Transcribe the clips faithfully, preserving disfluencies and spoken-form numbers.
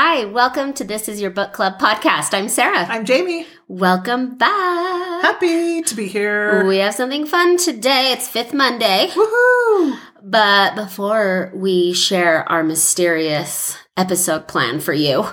Hi, welcome to This Is Your Book Club podcast. I'm Sarah. I'm Jamie. Welcome back. Happy to be here. We have something fun today. It's Fifth Monday. Woohoo! But before we share our mysterious episode plan for you,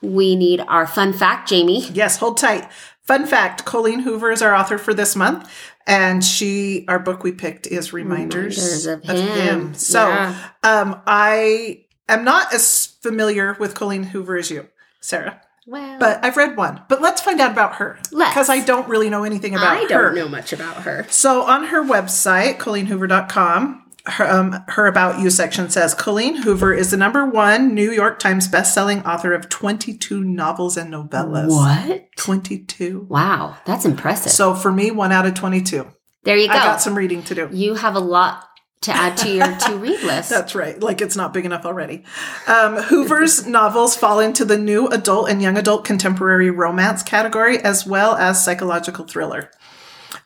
we need our fun fact, Jamie. Yes, hold tight. Fun fact, Colleen Hoover is our author for this month. And she, our book we picked is Reminders, Reminders of, of Him. him. So yeah. um, I... I'm not as familiar with Colleen Hoover as you, Sarah. Well, but I've read one. But let's find out about her. Let's. Because I don't really know anything about her. I don't her. know much about her. So on her website, colleen hoover dot com, her, um, her About You section says, Colleen Hoover is the number one New York Times bestselling author of twenty-two novels and novellas. What? twenty-two. Wow. That's impressive. So for me, one out of twenty-two. There you go. I got some reading to do. You have a lot to add to your to-read list. That's right. Like, it's not big enough already. Um, Hoover's novels fall into the new adult and young adult contemporary romance category, as well as psychological thriller.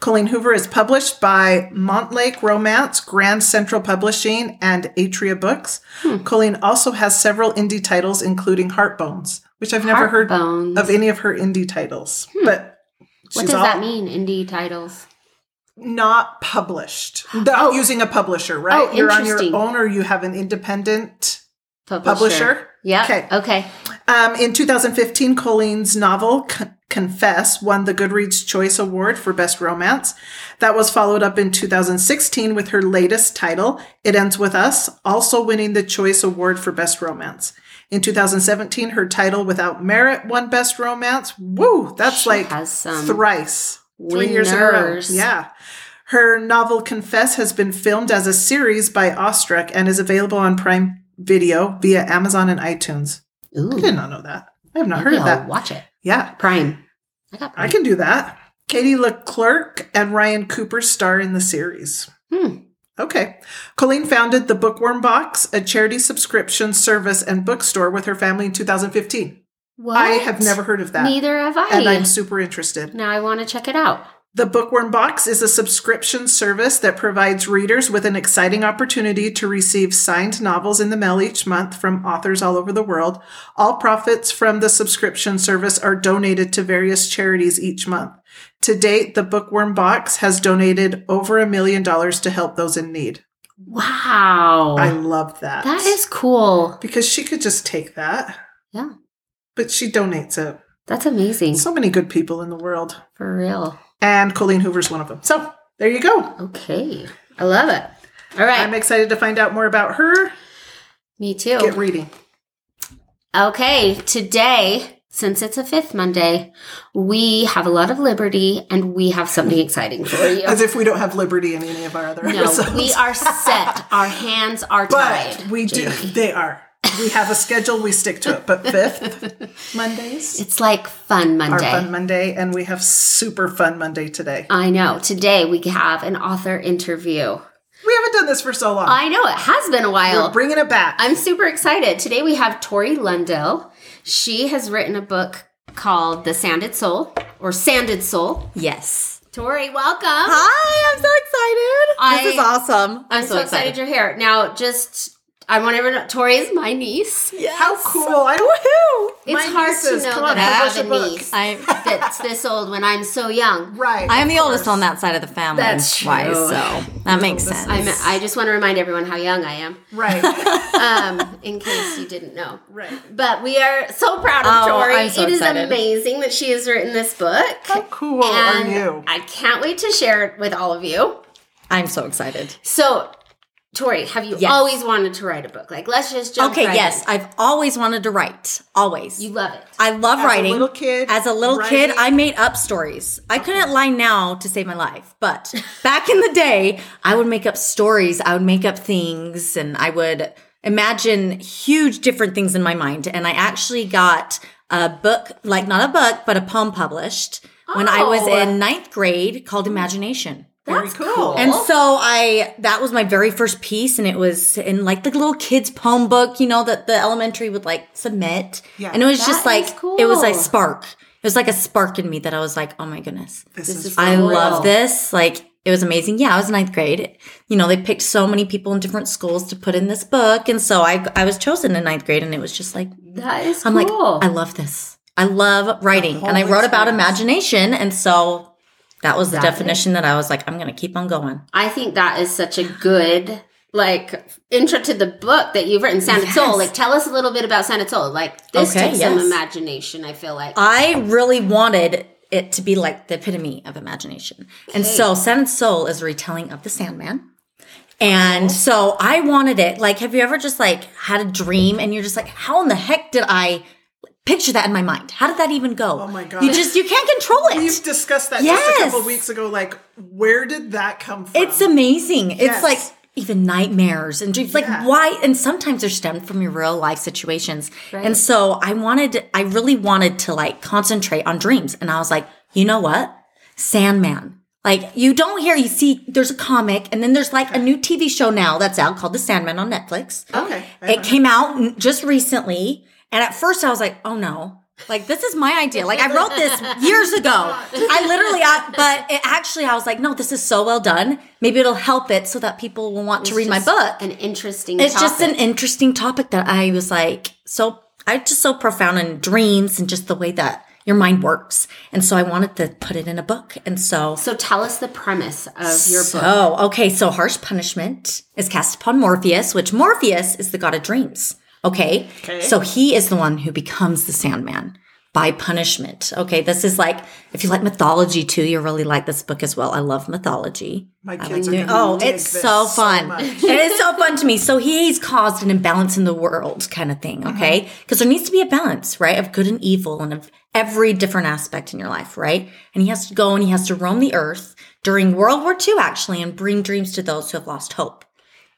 Colleen Hoover is published by Montlake Romance, Grand Central Publishing, and Atria Books. Hmm. Colleen also has several indie titles, including Heartbones, which I've never heard of any of her indie titles. Hmm. But what does all- that mean, indie titles? Not published. They're oh. using a publisher, right? Oh, you're on your own or you have an independent publisher. publisher. Yeah. Okay. Okay. Um, in two thousand fifteen, Colleen's novel Con- Confess won the Goodreads Choice Award for Best Romance. That was followed up in two thousand sixteen with her latest title, It Ends with Us, also winning the Choice Award for Best Romance. In two thousand seventeen, her title Without Merit won Best Romance. Woo! That's she like thrice. Three Winners. years in a row. Yeah. Her novel Confess has been filmed as a series by Ostrich and is available on Prime Video via Amazon and iTunes. Ooh. I did not know that. I have not Maybe heard of I'll that. Watch it. Yeah. Prime. I got Prime. I can do that. Katie LeClerc and Ryan Cooper star in the series. Hmm. Okay. Colleen founded the Bookworm Box, a charity subscription service and bookstore with her family in two thousand fifteen. What? I have never heard of that. Neither have I. And I'm super interested. Now I want to check it out. The Bookworm Box is a subscription service that provides readers with an exciting opportunity to receive signed novels in the mail each month from authors all over the world. All profits from the subscription service are donated to various charities each month. To date, the Bookworm Box has donated over a million dollars to help those in need. Wow. I love that. That is cool. Because she could just take that. Yeah. But she donates it. That's amazing. So many good people in the world. For real. And Colleen Hoover's one of them. So there you go. Okay. I love it. All right. I'm excited to find out more about her. Me too. Get reading. Okay. Today, since it's a fifth Monday, we have a lot of liberty and we have something exciting for you. As if we don't have liberty in any of our other no, episodes. No, we are set. Our hands are tied. But we Jamie. do. They are. We have a schedule, we stick to it, but fifth Mondays. It's like Fun Monday. Our Fun Monday, and we have super Fun Monday today. I know. Today we have an author interview. We haven't done this for so long. I know. It has been a while. We're bringing it back. I'm super excited. Today we have Tori Lundell. She has written a book called The Sand and Soul, or Sand and Soul. Yes. Tori, welcome. Hi, I'm so excited. I, this is awesome. I'm, I'm so, so excited. excited you're here. Now, just... I want everyone to know, Tori is my niece. Yes. How cool. I woohoo. It's my hard nieces. to know on, that I have a book. niece I, that's this old when I'm so young. Right. I am the course. oldest on that side of the family. That's true. Why, so that the makes sense. I'm, I just want to remind everyone how young I am. Right. um, in case you didn't know. Right. But we are so proud of oh, Tori. I'm so it excited. Is amazing that she has written this book. How cool and are you? I can't wait to share it with all of you. I'm so excited. So... Tori, have you yes. always wanted to write a book? Like, let's just jump Okay, right yes. in. I've always wanted to write. Always. You love it. I love As writing. As a little kid. As a little writing. kid, I made up stories. I okay. couldn't lie now to save my life. But back in the day, I would make up stories. I would make up things. And I would imagine huge different things in my mind. And I actually got a book, like not a book, but a poem published oh. when I was in ninth grade called Imagination. That's Very cool. cool. And so I, that was my very first piece, and it was in like the little kids poem book, you know, that the elementary would like submit. Yeah, and it was just like, cool. it was like spark. It was like a spark in me that I was like, oh my goodness. This, this is, is I real. love this. Like It was amazing. Yeah, I was in ninth grade. You know, they picked so many people in different schools to put in this book. And so I I was chosen in ninth grade, and it was just like, that is I'm cool. like, I love this. I love writing. And I wrote experience. about imagination. And so that was exactly. the definition that I was like, I'm going to keep on going. I think that is such a good, like, intro to the book that you've written, Sand yes. and Soul. Like, tell us a little bit about Sand and Soul. Like, this okay, takes yes. some imagination, I feel like. I really wanted it to be like the epitome of imagination. Okay. And so Sand and Soul is a retelling of The Sandman. And so I wanted it, like, have you ever just like had a dream and you're just like, how in the heck did I picture that in my mind? How did that even go? Oh my God. You just, you can't control it. We've discussed that yes. just a couple of weeks ago. Like, where did that come from? It's amazing. Yes. It's like even nightmares and dreams. Yeah. Like, why? And sometimes they're stemmed from your real life situations. Right. And so I wanted, I really wanted to like concentrate on dreams. And I was like, you know what? Sandman. Like, you don't hear, you see, there's a comic, and then there's, like, okay. a new T V show now that's out called The Sandman on Netflix. Okay. It came out just recently, and at first I was like, oh, no. Like, this is my idea. Like, I wrote this years ago. I literally, I, but it actually, I was like, no, this is so well done. Maybe it'll help it so that people will want it's to read my book. an interesting It's topic. just an interesting topic that I was, like, so, I just so profound in dreams and just the way that your mind works. And so I wanted to put it in a book. And so... So tell us the premise of your so, book. Oh, okay. So harsh punishment is cast upon Morpheus, which Morpheus is the god of dreams. Okay? okay. So he is the one who becomes the Sandman by punishment. Okay. This is like, if you like mythology too, you really like this book as well. I love mythology. My kids like are Oh, it's so fun. So it is so fun to me. So he's caused an imbalance in the world kind of thing. Okay. Because mm-hmm. there needs to be a balance, right? Of good and evil and of every different aspect in your life, right? And he has to go and he has to roam the earth during World War Two, actually, and bring dreams to those who have lost hope.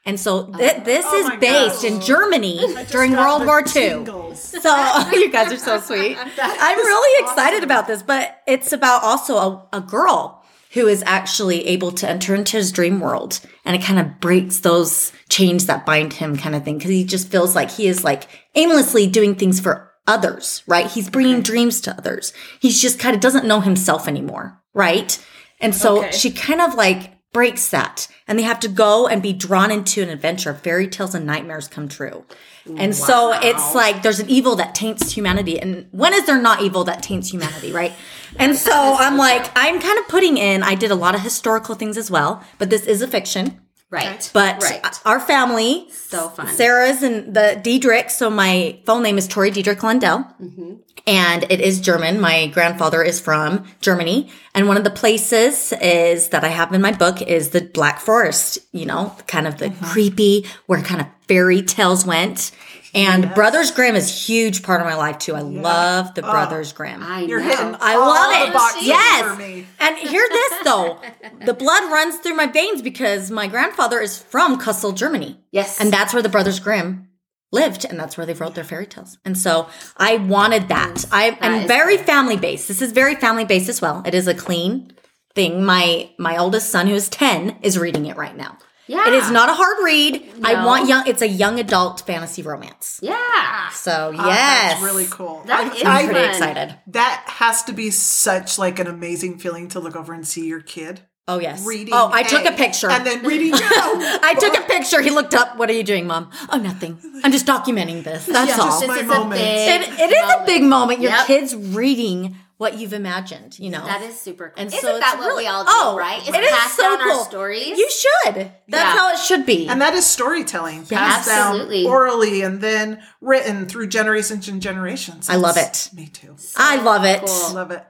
And so th- this oh is based gosh. in Germany during World War Two. So oh, you guys are so sweet. I'm really awesome. excited about this, but it's about also a, a girl who is actually able to enter into his dream world. And it kind of breaks those chains that bind him kind of thing. Because he just feels like he is like aimlessly doing things for others, right? He's bringing okay. dreams to others. He's just kind of doesn't know himself anymore, right? And so okay. she kind of like breaks that, and they have to go and be drawn into an adventure of fairy tales and nightmares come true. And wow. so it's like there's an evil that taints humanity. And when is there not evil that taints humanity, right? And so I'm like, I'm kind of putting in, I did a lot of historical things as well, but this is a fiction. Right. But right. our family, so fun. Sarah's and the Diedrich. So my full name is Tori Diedrich Lundell, mm-hmm. and it is German. My grandfather is from Germany. And one of the places is that I have in my book is the Black Forest, you know, kind of the mm-hmm. creepy where kind of fairy tales went. And yes. Brothers Grimm is a huge part of my life, too. I yeah. love the Brothers oh, Grimm. I You're know. hitting I love it. Boxes yes. for me. And hear this, though. The blood runs through my veins because my grandfather is from Kassel, Germany. Yes. And that's where the Brothers Grimm lived, and that's where they wrote their fairy tales. And so I wanted that. I that am very fair. family-based. This is very family-based as well. It is a clean thing. My, my oldest son, who is ten, is reading it right now. Yeah. It is not a hard read. No. I want young, it's a young adult fantasy romance. Yeah. So, yes. Oh, that's really cool. That is I'm pretty fun. excited. That has to be such like an amazing feeling to look over and see your kid. Oh, yes. Reading. Oh, I a, took a picture. And then reading. I took a picture. He looked up. What are you doing, Mom? Oh, nothing. I'm just documenting this. That's yeah, all. Just my moment. It, it is moment. a big moment. Your yep. kid's reading what you've imagined, you know. That is super cool. And Isn't so that what really, we all do, oh, right? It's it passed is so down cool. our stories. You should. That's yeah. how it should be. And that is storytelling. Yeah, passed absolutely. down orally and then written through generations and generations. That's I love it. Me too. So I love it. Cool. love it.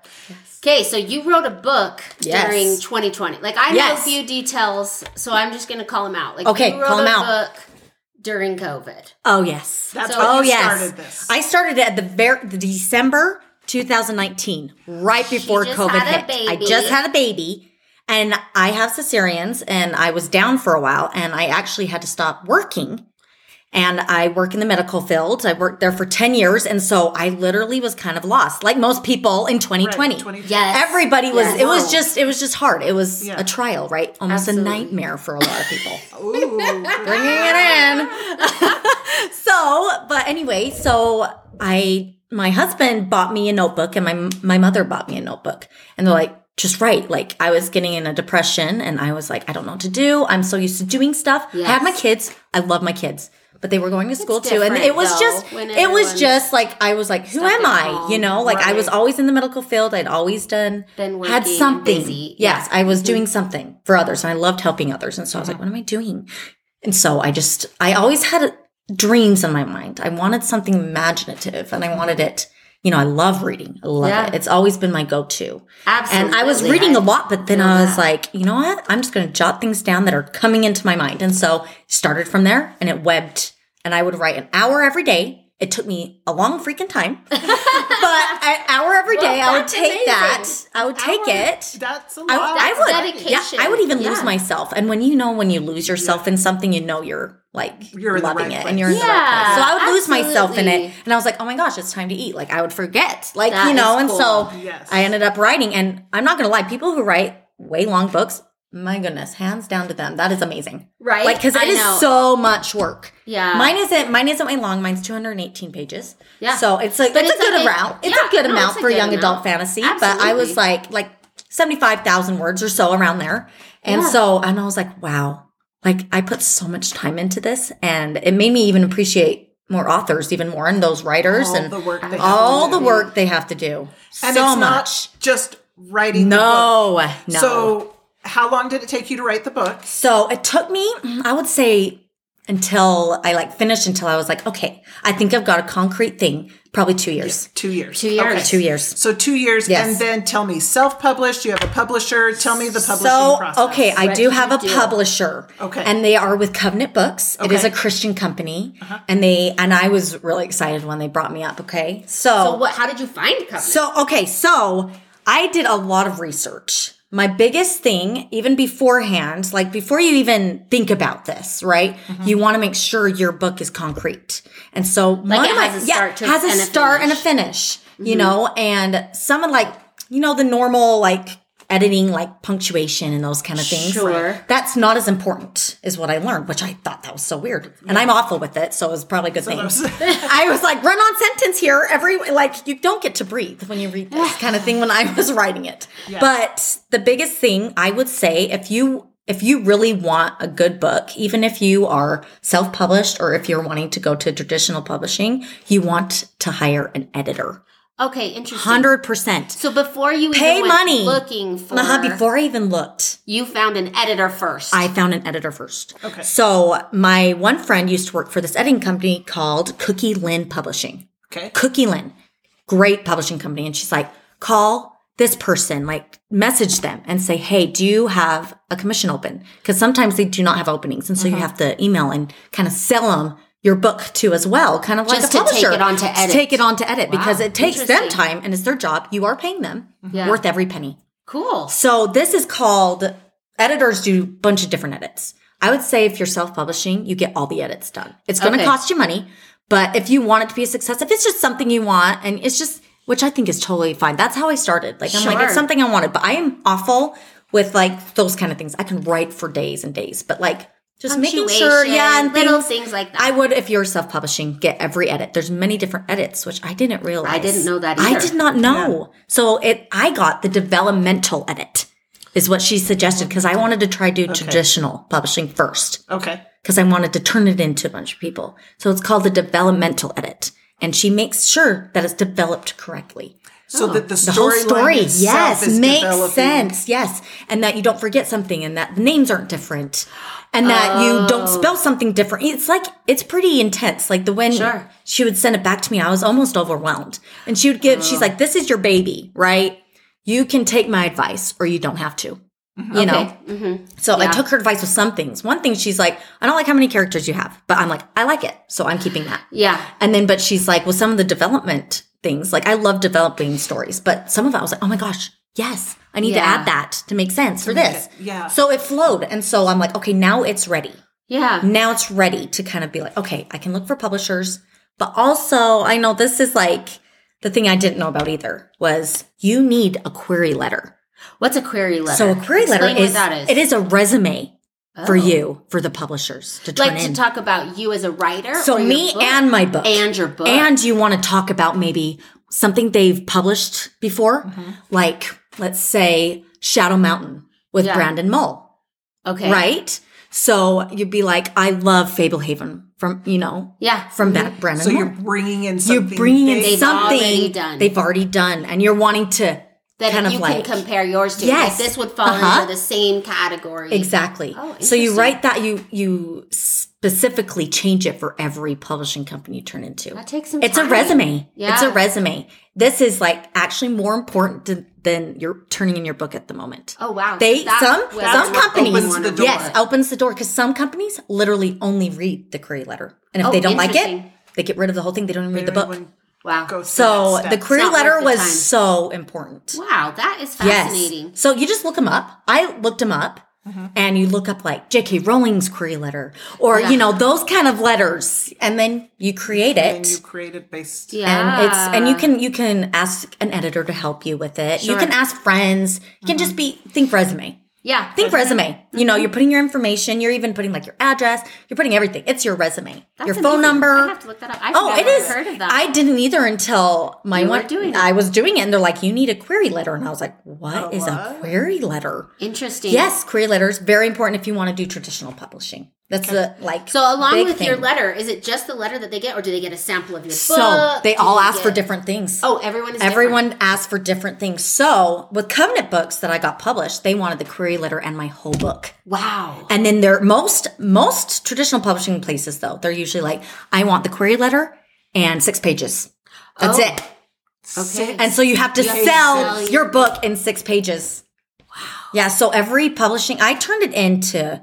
Okay, yes. so you wrote a book yes. during twenty twenty. Like, I know yes. a few details, so I'm just going to call them out. Like, okay, you wrote call them a out. book during COVID. Oh, yes. That's so, when oh, you yes. started this. I started it at the very the December twenty nineteen, right before COVID hit. Baby. I just had a baby, and I have cesareans, and I was down for a while, and I actually had to stop working. And I work in the medical field. I worked there for ten years, and so I literally was kind of lost, like most people in twenty twenty. Right, twenty twenty. Yes. Everybody was yes. it was just it was just hard. It was yeah. a trial, right? Almost Absolutely. a nightmare for a lot of people. Ooh. Bringing it in. So, but anyway, so I My husband bought me a notebook and my my mother bought me a notebook. And they're like, just right. Like, I was getting in a depression and I was like, I don't know what to do. I'm so used to doing stuff. Yes. I have my kids. I love my kids. But they were going to school too. And it was though, just, it was just like, I was like, who am I? Home, you know, like right. I was always in the medical field. I'd always done, Been working, had something. Busy. Yes. Yeah. I was mm-hmm. doing something for others and I loved helping others. And so yeah. I was like, what am I doing? And so I just, I always had a, dreams in my mind. I wanted something imaginative and I wanted it. You know, I love reading. I love yeah. it. It's always been my go-to. Absolutely. And I was reading I a lot, but then I was that. like, you know what? I'm just going to jot things down that are coming into my mind. And so started from there and it webbed. And I would write an hour every day. It took me a long freaking time. But an hour every day, well, I would take amazing. that. I would take hour, it. That's a lot. I, that's I would, dedication. Yeah, I would even yeah. lose myself. And when you know, when you lose yourself yeah. in something, you know you're. Like, you're loving it and you're in the right place. So I would lose myself in it. And I was like, oh my gosh, it's time to eat. Like, I would forget. Like, you know, and so I ended up writing. And I'm not going to lie, people who write way long books, my goodness, hands down to them. That is amazing. Right? Like, because it is so much work. Yeah. Mine isn't, mine isn't way long. Mine's two hundred eighteen pages. Yeah. So it's a, it's a good amount. It's a good amount for young adult fantasy. But I was like, like seventy-five thousand words or so around there. And so, and I was like, wow. Like, I put so much time into this, and it made me even appreciate more authors even more and those writers all and the work they all the work they have to do. And so it's much. Not just writing no, the book. No, no. So how long did it take you to write the book? So it took me, I would say, until I, like, finished, until I was like, okay, I think I've got a concrete thing. Probably two years. Yeah, two years. Two years. Okay. Two years. So two years. Yes. And then tell me, self-published? You have a publisher? Tell me the publishing so, process. So, okay, I what do have a do? publisher. Okay. And they are with Covenant Books. Okay. It is a Christian company. Uh-huh. And they and I was really excited when they brought me up, okay? So, so what, how did you find Covenant? So, okay, so I did a lot of research. My biggest thing, even beforehand, like before you even think about this, right? Mm-hmm. You want to make sure your book is concrete. And so like one it of my, has a start, yeah, has a and, start a and a finish, mm-hmm. you know, and some of like, you know, the normal like editing, like punctuation and those kind of things. Sure. That's not as important is what I learned, which I thought that was so weird. Yeah. And I'm awful with it. So it was probably a good so thing. Was- I was like, run on sentence here. Every, like you don't get to breathe when you read this kind of thing when I was writing it. Yes. But the biggest thing I would say, if you, if you really want a good book, even if you are self-published or if you're wanting to go to traditional publishing, you want to hire an editor. Okay, interesting. one hundred percent. So before you even Pay went money. looking for... Uh-huh, before I even looked. You found an editor first. I found an editor first. Okay. So my one friend used to work for this editing company called Cookie Lynn Publishing. Okay. Cookie Lynn. Great publishing company. And she's like, call this person, like message them and say, hey, do you have a commission open? Because sometimes they do not have openings. And so mm-hmm. you have to email and kind of sell them your book too, as well, kind of like just a publisher. Just to take it on to edit. Take it on to edit wow. because it takes them time and it's their job. You are paying them yeah. worth every penny. Cool. So this is called, editors do a bunch of different edits. I would say if you're self-publishing, you get all the edits done. It's going to okay. cost you money, but if you want it to be a success, if it's just something you want and it's just, which I think is totally fine. That's how I started. Like I'm sure. like, it's something I wanted, but I am awful with like those kind of things. I can write for days and days, but like, just making sure, yeah, and little things, things like that. I would, if you're self-publishing, get every edit. There's many different edits, which I didn't realize. I didn't know that either. I did not know. Yeah. So it, I got the developmental edit is what she suggested because I wanted to try to do okay. traditional publishing first. Okay. Because I wanted to turn it into a bunch of people. So it's called the developmental edit. And she makes sure that it's developed correctly. So oh. that the, the whole story, yes, is makes developing. sense, yes, and that you don't forget something, and that the names aren't different, and that oh. you don't spell something different. It's like it's pretty intense. Like the when sure. she would send it back to me, I was almost overwhelmed. And she would give, oh. she's like, "This is your baby, right? You can take my advice, or you don't have to." Mm-hmm. You okay. know. Mm-hmm. So yeah. I took her advice with some things. One thing she's like, "I don't like how many characters you have," but I'm like, "I like it, so I'm keeping that." Yeah. And then, but she's like, "Well, some of the development." Things like I love developing stories, but some of it I was like, oh my gosh, yes, I need yeah. to add that to make sense for this. Yeah. So it flowed. And so I'm like, okay, now it's ready. Yeah. Now it's ready to kind of be like, okay, I can look for publishers, but also I know this is like the thing I didn't know about either was you need a query letter. What's a query letter? So a query Explain letter is, that is it is a resume. Oh. For you, for the publishers to turn like to in. talk about you as a writer. So me and my book, and your book, and you want to talk about maybe something they've published before, mm-hmm. like let's say, Shadow Mountain with yeah. Brandon Mull. Okay. Right? So you'd be like, I love Fablehaven from, you know, yeah. from that Brandon. So Moore. You're bringing in something. You're bringing in they've something already done. They've already done. And you're wanting to that kind of you like. You can compare yours to. Yes. Like this would fall uh-huh. into the same category. Exactly. Oh, so you write that, you you specifically change it for every publishing company you turn into. That takes some it's time. It's a resume. Yeah. It's a resume. This is like actually more important to, than you're turning in your book at the moment. Oh, wow. They that's, Some that's some companies. Opens the door. Yes, opens the door. Because some companies literally only read the query letter. And if oh, they don't like it, they get rid of the whole thing. They don't even they read the book. Wouldn't. Wow. So the query letter was time. so important. Wow. That is fascinating. Yes. So you just look them up. I looked them up. Mm-hmm. And you look up like J K. Rowling's query letter or, yeah. you know, those kind of letters. And then you create it. And you create it based. Yeah. And, it's, and you can you can ask an editor to help you with it. Sure. You can ask friends. You mm-hmm. can just be, think resume. Yeah. Think okay. resume. Mm-hmm. You know, you're putting your information. You're even putting like your address. You're putting everything. It's your resume. That's your phone amazing. number. I have to look that up. I've oh, never it is. heard of that. I didn't either until my you one. Doing I was doing it and they're like, you need a query letter. And I was like, what a is what? a query letter? Interesting. Yes. Query letters. Very important if you want to do traditional publishing. That's the like. So along with thing. your letter, is it just the letter that they get, or do they get a sample of your so book? So they do all they ask get... for different things. Oh, everyone is everyone different. asks for different things. So with Covenant Books that I got published, they wanted the query letter and my whole book. Wow! And then they're most most traditional publishing places though they're usually like, I want the query letter and six pages. That's oh. it. Okay. And so you have to you sell, have to sell your book in six pages. Wow. Yeah. So every publishing, I turned it into.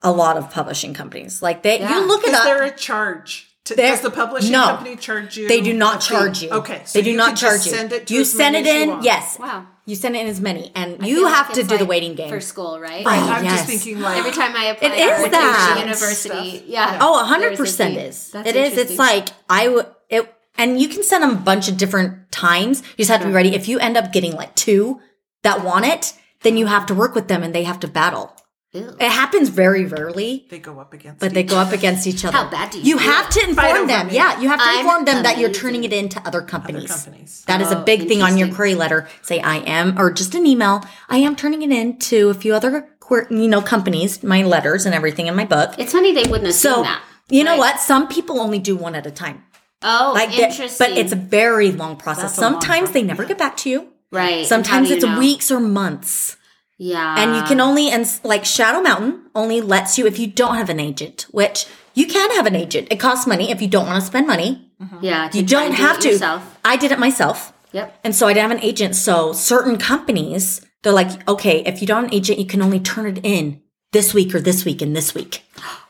A lot of publishing companies. Like, they, yeah. you look it Is up. Is there a charge? To, does the publishing no, company charge you? They do not charge you. Okay. So they do you not charge you. Send it to you send it in. You yes. Wow. You send it in as many. And I you have like to do like the waiting game. For school, right? Right. I'm yes. just thinking like. Every time I apply it is that. to university. Yeah. yeah. Oh, one hundred percent is. That's it is. It's like, I would, it, and you can send them a bunch of different times. You just have to be ready. If you end up getting like two that want it, then you have to work with them and they have to battle. Ew. It happens very rarely. They go up against but each they go up against each other. How bad do you You have to inform them. Me. Yeah, you have to I'm inform them amazing. that you're turning it into other companies. Other companies. That oh, is a big thing on your query letter. Say, I am, or just an email, I am turning it into a few other, you know, companies, my letters and everything in my book. It's funny they wouldn't assume so, that. You know right? what? Some people only do one at a time. Oh, like interesting. That, but it's a very long process. That's Sometimes long they never get back to you. Right. Sometimes it's know? weeks or months. Yeah. And you can only, and like Shadow Mountain only lets you if you don't have an agent, which you can have an agent. It costs money if you don't want to spend money. Mm-hmm. Yeah. You don't have to. Yourself. I did it myself. Yep. And so I didn't have an agent. So certain companies, they're like, okay, if you don't have an agent, you can only turn it in this week or this week and this week.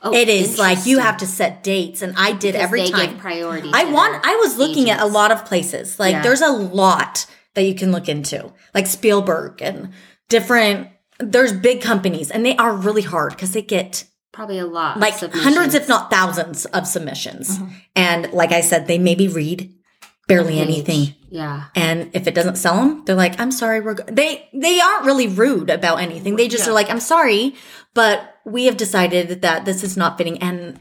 Oh, it is like you have to set dates. And I did because every they time. Give priority I want, I was looking agents. at a lot of places. Like yeah. there's a lot that you can look into, like Spielberg and different, there's big companies, and they are really hard because they get probably a lot, like hundreds, if not thousands, of submissions. Mm-hmm. And like I said, they maybe read barely anything. Yeah. And if it doesn't sell them, they're like, "I'm sorry, we're go-." they they aren't really rude about anything. They just yeah. are like, "I'm sorry, but we have decided that this is not fitting and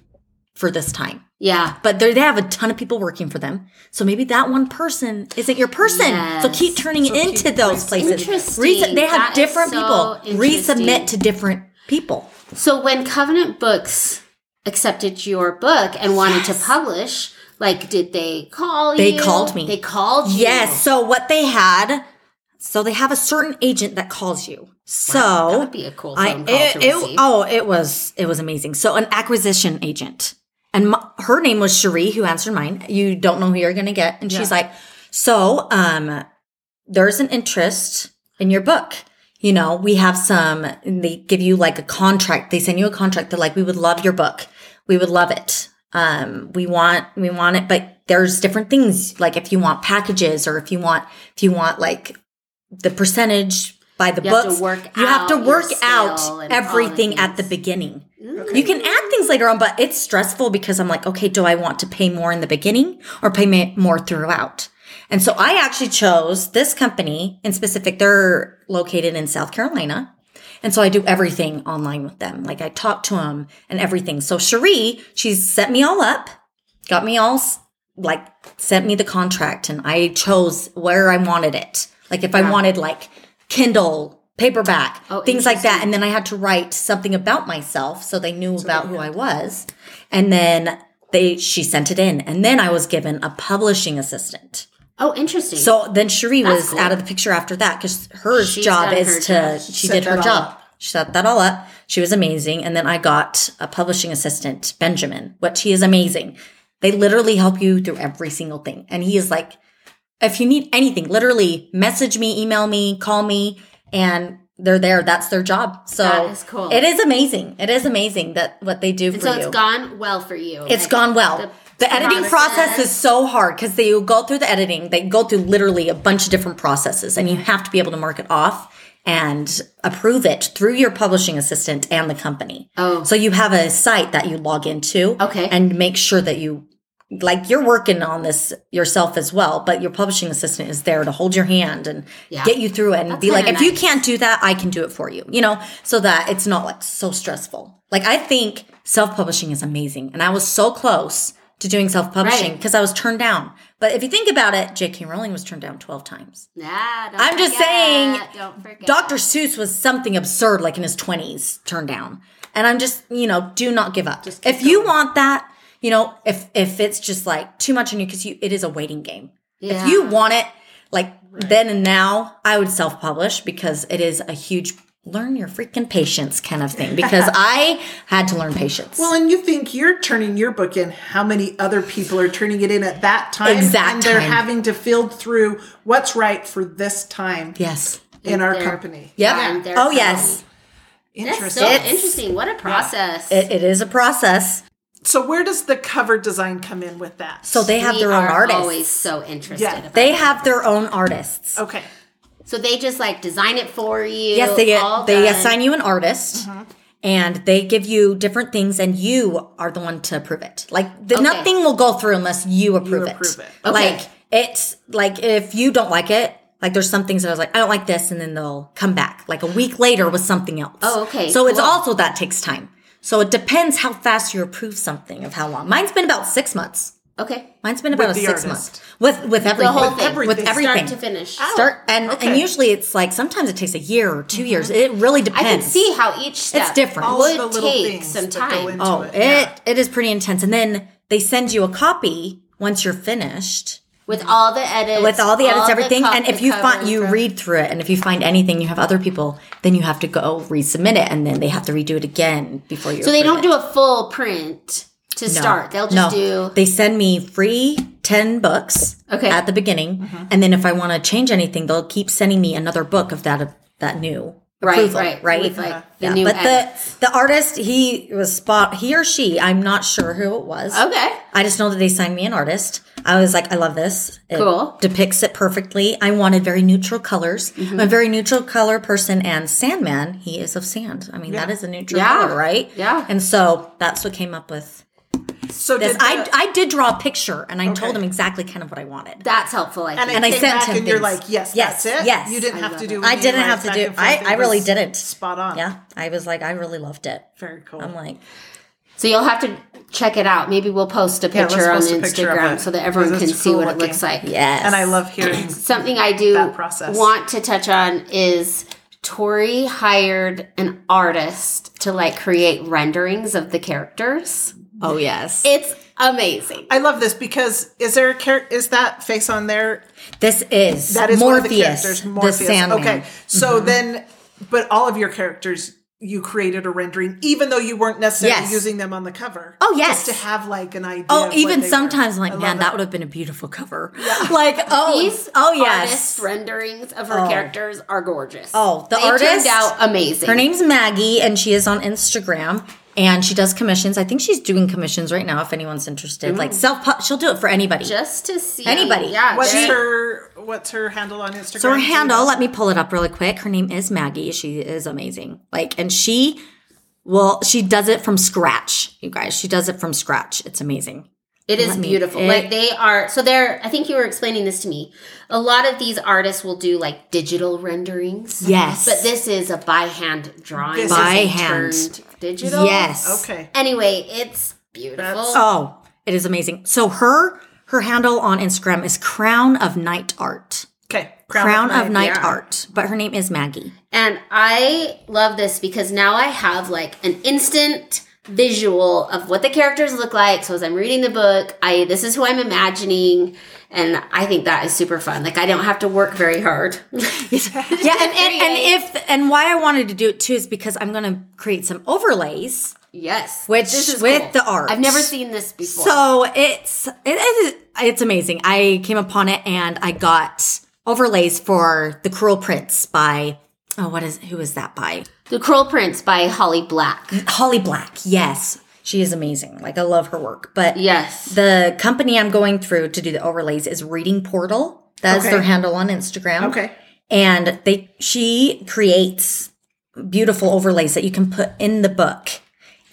for this time." Yeah. But they have a ton of people working for them. So maybe that one person isn't your person. Yes. So keep turning so keep into those places. Interesting. Resu- they have that different so people. Resubmit to different people. So when Covenant Books accepted your book and wanted yes. to publish, like, did they call you? They called me. They called you. Yes. So what they had, so they have a certain agent that calls you. So wow, that would be a cool phone I, call it, to receive. It, oh, it was, it was amazing. So an acquisition agent. And my, her name was Cherie, who answered mine. You don't know who you're going to get. And yeah. she's like, so um, there's an interest in your book. You know, we have some, they give you like a contract. They send you a contract. They're like, we would love your book. We would love it. Um, we want, we want it. But there's different things. Like if you want packages or if you want, if you want like the percentage by the books, you have to work out everything at the beginning. Okay. You can add things later on, but it's stressful because I'm like, okay, do I want to pay more in the beginning or pay more throughout? And so I actually chose this company in specific. They're located in South Carolina. And so I do everything online with them. Like I talk to them and everything. So Cherie, she's set me all up, got me all, like sent me the contract and I chose where I wanted it. Like if wow. I wanted like Kindle, paperback, oh, things like that. And then I had to write something about myself so they knew so about they who I was. And then they she sent it in. And then I was given a publishing assistant. Oh, interesting. So then Cherie That's was cool. out of the picture after that because her She's job is her to – she did her job. Up. She set that all up. She was amazing. And then I got a publishing assistant, Benjamin, which he is amazing. They literally help you through every single thing. And he is like, if you need anything, literally message me, email me, call me, and they're there. That's their job. So that is cool. It is amazing. It is amazing that what they do and for so you. So it's gone well for you. It's like, gone well. The- The editing process is so hard because they go through the editing. They go through literally a bunch of different processes, and you have to be able to mark it off and approve it through your publishing assistant and the company. Oh. So you have a site that you log into okay. and make sure that you – like you're working on this yourself as well, but your publishing assistant is there to hold your hand and yeah. get you through it and That's be like, nice. If you can't do that, I can do it for you, you know, so that it's not like so stressful. Like I think self-publishing is amazing, and I was so close – to doing self-publishing because right. I was turned down. But if you think about it, J K. Rowling was turned down twelve times. Nah, don't I'm just saying don't Doctor Seuss was something absurd, like in his twenties, turned down. And I'm just, you know, do not give up. Just if going. You want that, you know, if if it's just like too much on you because you, it is a waiting game. Yeah. If you want it, like right. then and now, I would self-publish because it is a huge learn your freaking patience kind of thing because I had to learn patience. Well, and you think you're turning your book in, how many other people are turning it in at that time? Exactly. And they're time. having to field through what's right for this time. Yes. In, in our their, company. Yep. Yeah. Oh, yes. Interesting. That's so it's, interesting. What a process. It, it is a process. So where does the cover design come in with that? So they have we their own artists. Always so interested. Yeah. About they have their own artists. Okay. So they just like design it for you. Yes, they all they done. assign you an artist, mm-hmm. and they give you different things, and you are the one to approve it. Like the, okay. nothing will go through unless you approve you it. Approve it. Okay. Like it's like if you don't like it, like there's some things that I was like I don't like this, and then they'll come back like a week later with something else. Oh, okay. So cool. It's also that takes time. So it depends how fast you approve something of how long. Mine's been about six months. Okay, mine's been about a six months with with everything, the whole thing. Everything. With everything, start to finish. Oh, start and okay. and usually it's like sometimes it takes a year or two mm-hmm. years. It really depends. I can see how each step it's different. All would the little take some time. Oh, it it, yeah. it is pretty intense. And then they send you a copy once you're finished with all the edits, with all the edits, all everything. The and if you find you read through it, and if you find anything, you have other people. Then you have to go resubmit it, and then they have to redo it again before you. So they don't it. do a full print. To no, start, they'll just no. do... They send me free ten books okay. at the beginning. Mm-hmm. And then if I want to change anything, they'll keep sending me another book of that of that new right, approval. Right, right. With, like, yeah. the new but edits. the the artist, he was spot... He or she, I'm not sure who it was. Okay. I just know that they signed me an artist. I was like, I love this. It cool. depicts it perfectly. I wanted very neutral colors. Mm-hmm. I'm a very neutral color person. And Sandman, he is of sand. I mean, yeah. that is a neutral yeah. color, right? Yeah. And so that's what came up with... So this, did the, I I did draw a picture and I okay. told him exactly kind of what I wanted. That's helpful. I think. And I, and I sent him. And things. You're like, yes, yes, that's it. Yes, you didn't I have to do. It. I didn't have to do. I, I really didn't. Spot on. Yeah, I was like, I really loved it. Very cool. I'm like, so you'll have to check it out. Maybe we'll post a picture yeah, post on a picture Instagram so that everyone can see cool what looking. It looks like. Yes, and I love hearing something. I do that process. Want to touch on is. Tori hired an artist to like create renderings of the characters. Oh yes, it's amazing. I love this because is there a char- is that face on there? This is that is Morpheus, one of the characters, Morpheus. The Sandman. Okay, so mm-hmm. then, but all of your characters. You created a rendering, even though you weren't necessarily yes. using them on the cover. Oh, yes. Just to have, like, an idea. Oh, of even what sometimes, were. I'm like, man, that. that would have been a beautiful cover. Yeah. Like, oh, These oh, yes. artist renderings of her oh. characters are gorgeous. Oh, the they artist. turned out amazing. Her name's Maggie, and she is on Instagram, and she does commissions. I think she's doing commissions right now, if anyone's interested. Mm. Like, self she'll do it for anybody. Just to see. Anybody. Yeah. What's she, her... What's her handle on Instagram? So her handle, let me pull it up really quick. Her name is Maggie. She is amazing. Like, and she, well, she does it from scratch, you guys. She does it from scratch. It's amazing. It is me, beautiful. It, like they are, so they're, I think you were explaining this to me. A lot of these artists will do like digital renderings. Yes. But this is a by hand drawing. This by is hand. Turned digital. Yes. Okay. Anyway, it's beautiful. That's, oh, it is amazing. So her... Her handle on Instagram is Crown of Night Art. Okay. Crown, Crown of, of Night yeah. Art, but her name is Maggie. And I love this because now I have like an instant visual of what the characters look like. So as I'm reading the book, I this is who I'm imagining. And I think that is super fun. Like, I don't have to work very hard. yeah, and, and, and if and why I wanted to do it, too, is because I'm going to create some overlays. Yes. Which, with cool. the art. I've never seen this before. So, it's, it is, it's amazing. I came upon it, and I got overlays for The Cruel Prince by, oh, what is, who is that by? The Cruel Prince by Holly Black. Holly Black, yes. She is amazing. Like, I love her work. But yes, the company I'm going through to do the overlays is Reading Portal. That's okay. their handle on Instagram. Okay. And they she creates beautiful overlays that you can put in the book.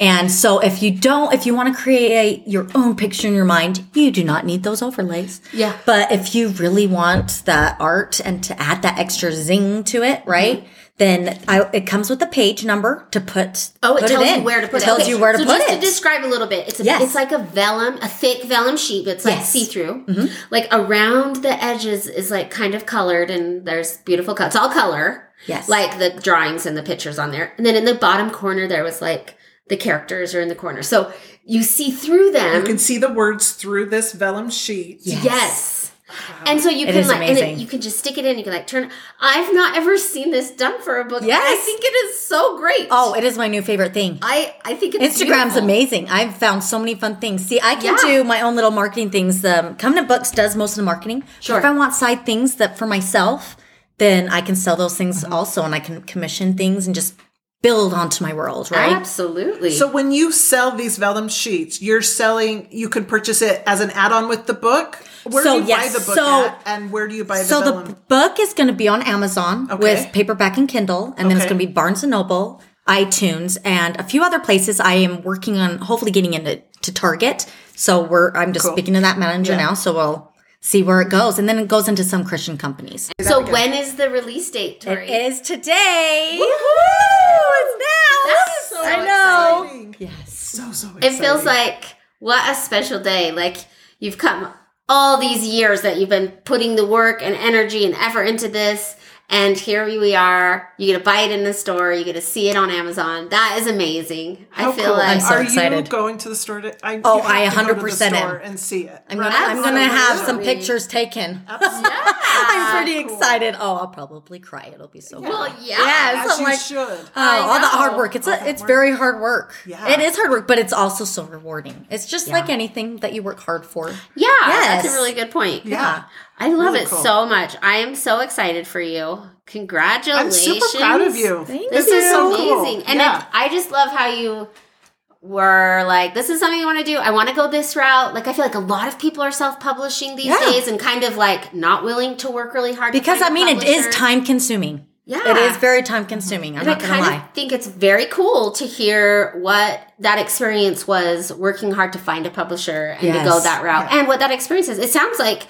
And so if you don't, if you want to create your own picture in your mind, you do not need those overlays. Yeah. But if you really want that art and to add that extra zing to it, right? Mm-hmm. Then I, it comes with a page number to put. Oh, it put tells it you where to put it. It tells okay. you where to so put it. So just to describe a little bit, it's a, yes. it's like a vellum, a thick vellum sheet, but it's like yes. see-through. Mm-hmm. Like around the edges is like kind of colored, and there's beautiful color. It's all color. Yes. Like the drawings and the pictures on there. And then in the bottom corner, there was like the characters are in the corner. So you see through them. You can see the words through this vellum sheet. Yes. yes. Wow. And so you it can like, and then you can just stick it in. You can like turn. I've not ever seen this done for a book. Yes, I think it is so great. Oh, it is my new favorite thing. I, I think it's Instagram's beautiful. Amazing. I've found so many fun things. See, I can yeah. do my own little marketing things. Um, Covenant Books does most of the marketing. Sure. But if I want side things that for myself, then I can sell those things mm-hmm. also, and I can commission things and just build onto my world, right? Absolutely. So when you sell these vellum sheets, you're selling. You can purchase it as an add-on with the book. Where so, do you yes. buy the book so, at, and where do you buy the so vellum? So the book is going to be on Amazon okay. with paperback and Kindle, and okay. then it's going to be Barnes and Noble, iTunes, and a few other places. I am working on hopefully getting into to Target. So we're I'm just cool. speaking to that manager yeah. now. So we'll see where it goes, and then it goes into some Christian companies. So when is the release date, Tori? It is today. Woo-hoo! It's now. That's so I know. Exciting. Yes, so so. Exciting. It feels like what a special day. Like you've come. All these years that you've been putting the work and energy and effort into this, and here we are. You get to buy it in the store. You get to see it on Amazon. That is amazing. How I feel cool. like I'm so are excited. You going to the store? To, I, oh, I one hundred percent am and see it. I'm right? gonna, I'm gonna have some pictures taken. Yeah. I'm pretty cool. excited. Oh, I'll probably cry. It'll be so yeah. well. Yeah, yeah as you like, should. Oh, all the hard work. It's a, it's work. very hard work. Yeah, it is hard work, but it's also so rewarding. It's just yeah. like anything that you work hard for. Yeah, yes. that's a really good point. Yeah. yeah. I love really it cool. so much. I am so excited for you. Congratulations. I'm super proud of you. Thank this you. Is so amazing. Cool. And yeah. it, I just love how you were like, this is something I want to do. I want to go this route. Like, I feel like a lot of people are self-publishing these yeah. days and kind of like not willing to work really hard. Because I mean, it is time consuming. Yeah. It is very time consuming. I'm and not going to lie. I kind of think it's very cool to hear what that experience was working hard to find a publisher and yes. to go that route yeah. and what that experience is. It sounds like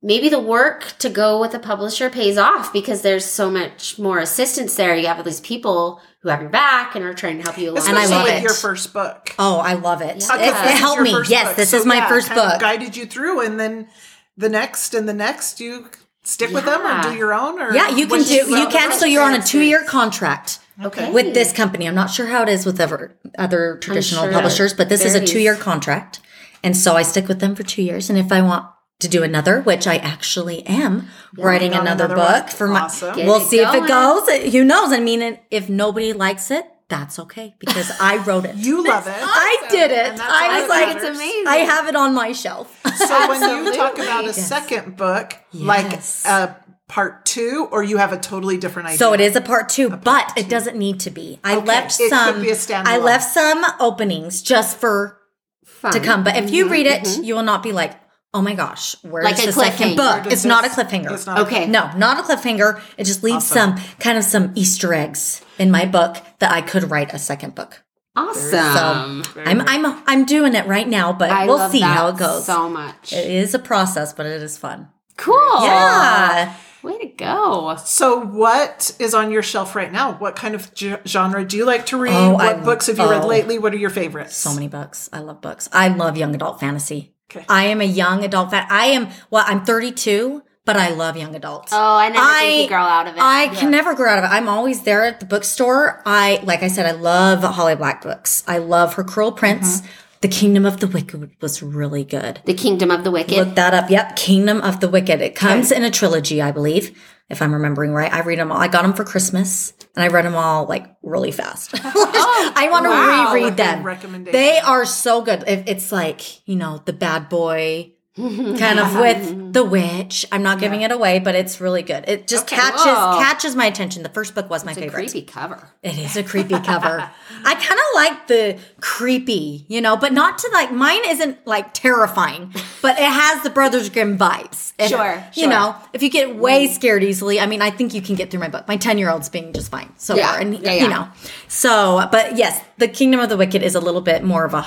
maybe the work to go with a publisher pays off because there's so much more assistance there. You have all these people who have your back and are trying to help you along. Especially and I love with it. Your first book. Oh, I love it. Yeah. Okay, it, it helped me. Yes, book. This so, is my yeah, first kind book. Of guided you through, and then the next, and the next, you stick yeah. with them or do your own. Or yeah, you can do. You, you can. So you're on a two-year contract. Okay. With this company, I'm not sure how it is with other other traditional sure publishers, but this varies. Is a two-year contract, and so I stick with them for two years. And if I want to do another, which I actually am yeah, writing another, another book one. For my. Awesome. We'll see going. If it goes. Who knows? I mean, if nobody likes it, that's okay because I wrote it. You love it. Awesome. I did it. I was like, matters. It's amazing. I have it on my shelf. So when you talk about a yes. second book, yes. like a part two, or you have a totally different idea. So it is a part two, a part but two. It doesn't need to be. I okay. left it some. Could be a standalone. I left some openings just for fun to come. But if you mm-hmm. read it, mm-hmm. you will not be like, oh my gosh, where's like the second book? It's not a cliffhanger. It's not okay. A cliffhanger. No, not a cliffhanger. It just leaves awesome. Some kind of some Easter eggs in my book that I could write a second book. Awesome. So I'm I'm I'm doing it right now, but I we'll see how it goes. So much. It is a process, but it is fun. Cool. Yeah. Way to go. So what is on your shelf right now? What kind of ge- genre do you like to read? Oh, what I'm, books have you oh, read lately? What are your favorites? So many books. I love books. I love young adult fantasy. Okay. I am a young adult. Fa- I am, well, I'm thirty-two, But I love young adults. Oh, I never I, think you grow out of it. I yeah. can never grow out of it. I'm always there at the bookstore. I, like I said, I love Holly Black books. I love her Cruel Prince. Mm-hmm. The Kingdom of the Wicked was really good. The Kingdom of the Wicked? Look that up. Yep. Kingdom of the Wicked. It comes okay. in a trilogy, I believe, if I'm remembering right. I read them all. I got them for Christmas, and I read them all, like, really fast. oh, I want to wow. reread them. They are so good. It, it's like, you know, the bad boy kind of with the witch. I'm not giving yeah. it away, but it's really good. It just okay, catches whoa. catches my attention. The first book was my it's favorite. It's a creepy cover. It is a creepy cover. I kind of like the creepy, you know, but not to like, mine isn't like terrifying, but it has the Brothers Grimm vibes. It, sure. You sure. know, if you get way scared easily, I mean, I think you can get through my book. My ten-year-old's being just fine. So yeah. far, and yeah, yeah. you know. So, but yes, The Kingdom of the Wicked is a little bit more of a...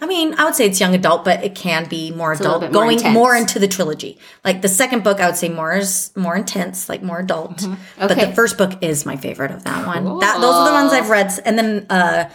I mean, I would say it's young adult, but it can be more it's adult, more going intense. more into the trilogy. Like the second book, I would say more is more intense, like more adult. Mm-hmm. Okay. But the first book is my favorite of that one. Cool. That, those are the ones I've read. And then uh,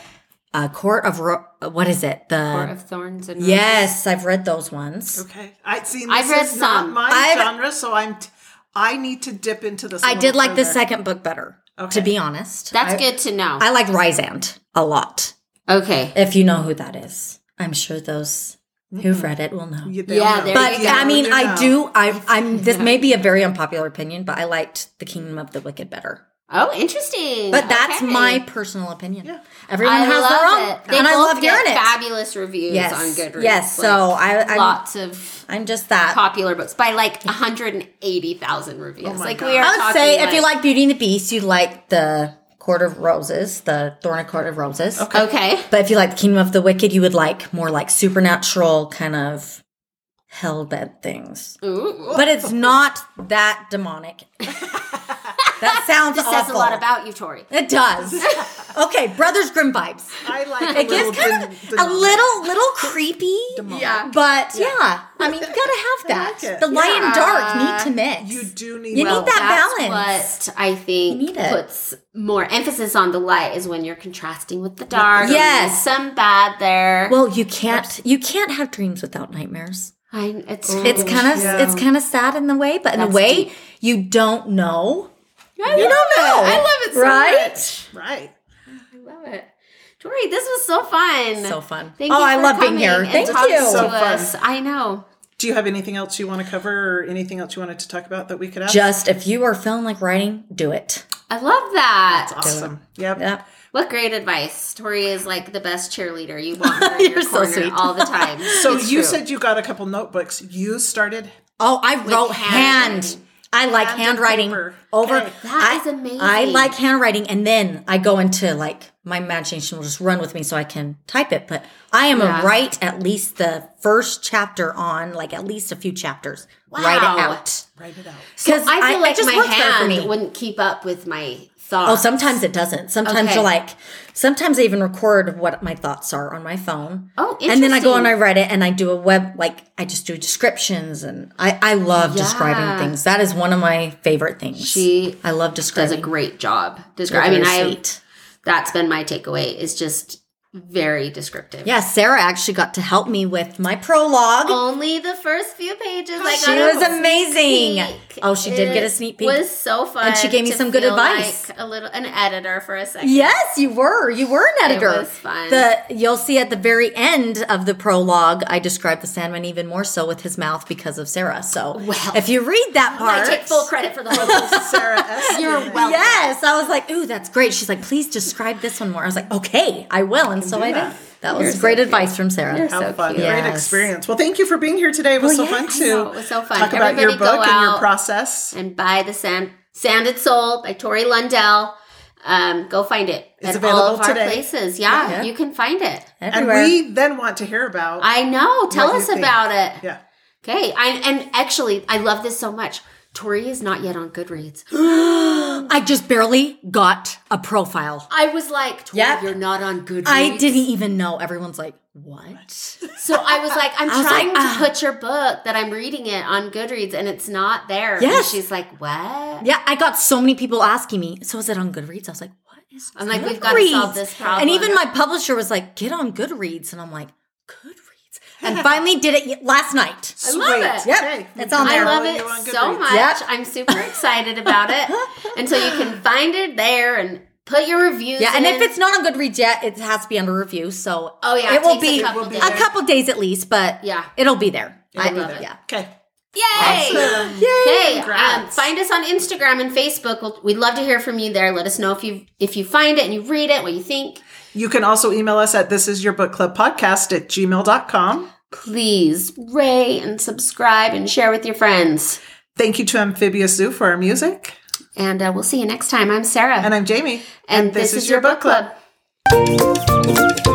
uh, Court of, Ro- what is it? The Court of Thorns and Roses. Yes, I've read those ones. Okay. I, see, this I've read is some. not my I've, genre, so I'm t- I need to dip into this I did like further. the second book better, okay. to be honest. That's I, good to know. I like Rysand a lot. Okay. If you know who that is. I'm sure those who've read it will know. Yeah, yeah there but you go. I mean, I do. I, I'm. This may be a very unpopular opinion, but I liked The Kingdom of the Wicked better. Oh, interesting. But that's okay. my personal opinion. Yeah. Everyone I has their own. It. They and both I love get hearing it. Fabulous reviews yes. on Goodreads. Yes, like, so I I'm, lots of I'm just that popular books by like one hundred eighty thousand reviews. Oh like God. we are. I would say like, if you like Beauty and the Beast, you like the Court of Roses, the Thorn of Court of Roses. Okay. okay. But if you like The Kingdom of the Wicked, you would like more like supernatural kind of hell-bent things. Ooh. But it's not that demonic. That sounds this awful. This says a lot about you, Tori. It does. Okay, Brothers Grimm vibes. I like it. It gets kind of de- de- a little, little creepy. Demonic. Yeah. But yeah. yeah, I mean, you gotta have that. Like the light yeah. and dark need to mix. You do need. You well, need that that's balance. What I think you need it. Puts more emphasis on the light is when you're contrasting with the dark. Yes, some bad there. Well, you can't. You can't have dreams without nightmares. I. It's Ooh, it's kind of yeah. it's kind of sad in the way, but in that's a way deep. You don't know. I you don't know. It. I love it so right? much. Right. I love it. Tori, this was so fun. So fun. Thank oh, you I for love being here. Thank you. So us. fun. I know. Do you have anything else you want to cover or anything else you wanted to talk about that we could ask? Just if you are feeling like writing, do it. I love that. That's awesome. Yep. yep. What great advice. Tori is like the best cheerleader. You want her in your so corner sweet. all the time. So it's you true. said you got a couple notebooks. You started? Oh, I wrote hand. hand. I like and handwriting over. Okay. That I, is amazing. I like handwriting, and then I go into like my imagination will just run with me, so I can type it. But I am yeah. a write at least the first chapter on, like at least a few chapters. Wow. Write it out. Write it out. Because so I feel I, like my hand wouldn't keep up with my thoughts. Oh, sometimes it doesn't. Sometimes okay. you're like. Sometimes I even record what my thoughts are on my phone. Oh, interesting. And then I go and I write it, and I do a web, like I just do descriptions, and I, I love yeah. describing things. That is one of my favorite things. She I love describing. Does a great job describing. I mean, I that's been my takeaway is just very descriptive. Yeah, Sarah actually got to help me with my prologue. Only the first few pages. Oh, I got she was amazing. Peek. Oh, she it did get a sneak peek. It was so fun. And she gave me some good advice. Like a little an editor for a second. Yes, you were. You were an editor. It was fun. The, you'll see at the very end of the prologue, I described the Sandman even more so with his mouth because of Sarah. So well, if you read that part, I take full credit for the whole Sarah. You're welcome. Yes, I was like, ooh, that's great. She's like, please describe this one more. I was like, okay, I will. And so I that. did. That was You're great so advice from Sarah. You're How so fun. Cute. Yes. Great experience. Well, thank you for being here today. It was well, so yeah, fun to it was so fun. talk Everybody about your book and your process. And buy The Sand, Sand and Soul by Tori Lundell. Um, go find it. It's at all of our today. places. Yeah, yeah, you can find it. Everywhere. And we then want to hear about I know. Tell us about it. Yeah. Okay. I, and actually, I love this so much. Tori is not yet on Goodreads. I just barely got a profile. I was like, Tori, yep. you're not on Goodreads. I didn't even know. Everyone's like, what? So I was like, I'm was trying like, uh, to put your book that I'm reading it on Goodreads and it's not there. Yes. And she's like, what? Yeah, I got so many people asking me, so is it on Goodreads? I was like, what is I'm Goodreads? like, we've got to solve this problem. And even my publisher was like, get on Goodreads. And I'm like, Goodreads? and finally did it last night. I love it. Yep. Hey, it's on there. I love it so much. Yep. I'm super excited about it. And so you can find it there and put your reviews yeah, in. Yeah, and if it's not on Goodreads yet, it has to be under review. So oh, yeah, it, it will be a couple, days. a couple days at least, but yeah, it'll be there. It'll I be love there. it. Yeah. Okay. Yay! Awesome. Yay! Okay, um, find us on Instagram and Facebook. We'll, we'd love to hear from you there. Let us know if you if you find it and you read it, what you think. You can also email us at thisisyourbookclubpodcast at gmail dot com. Please rate and subscribe and share with your friends. Thank you to Amphibious Zoo for our music. And uh, we'll see you next time. I'm Sarah. And I'm Jamie. And, and this, this is, is your book club. club.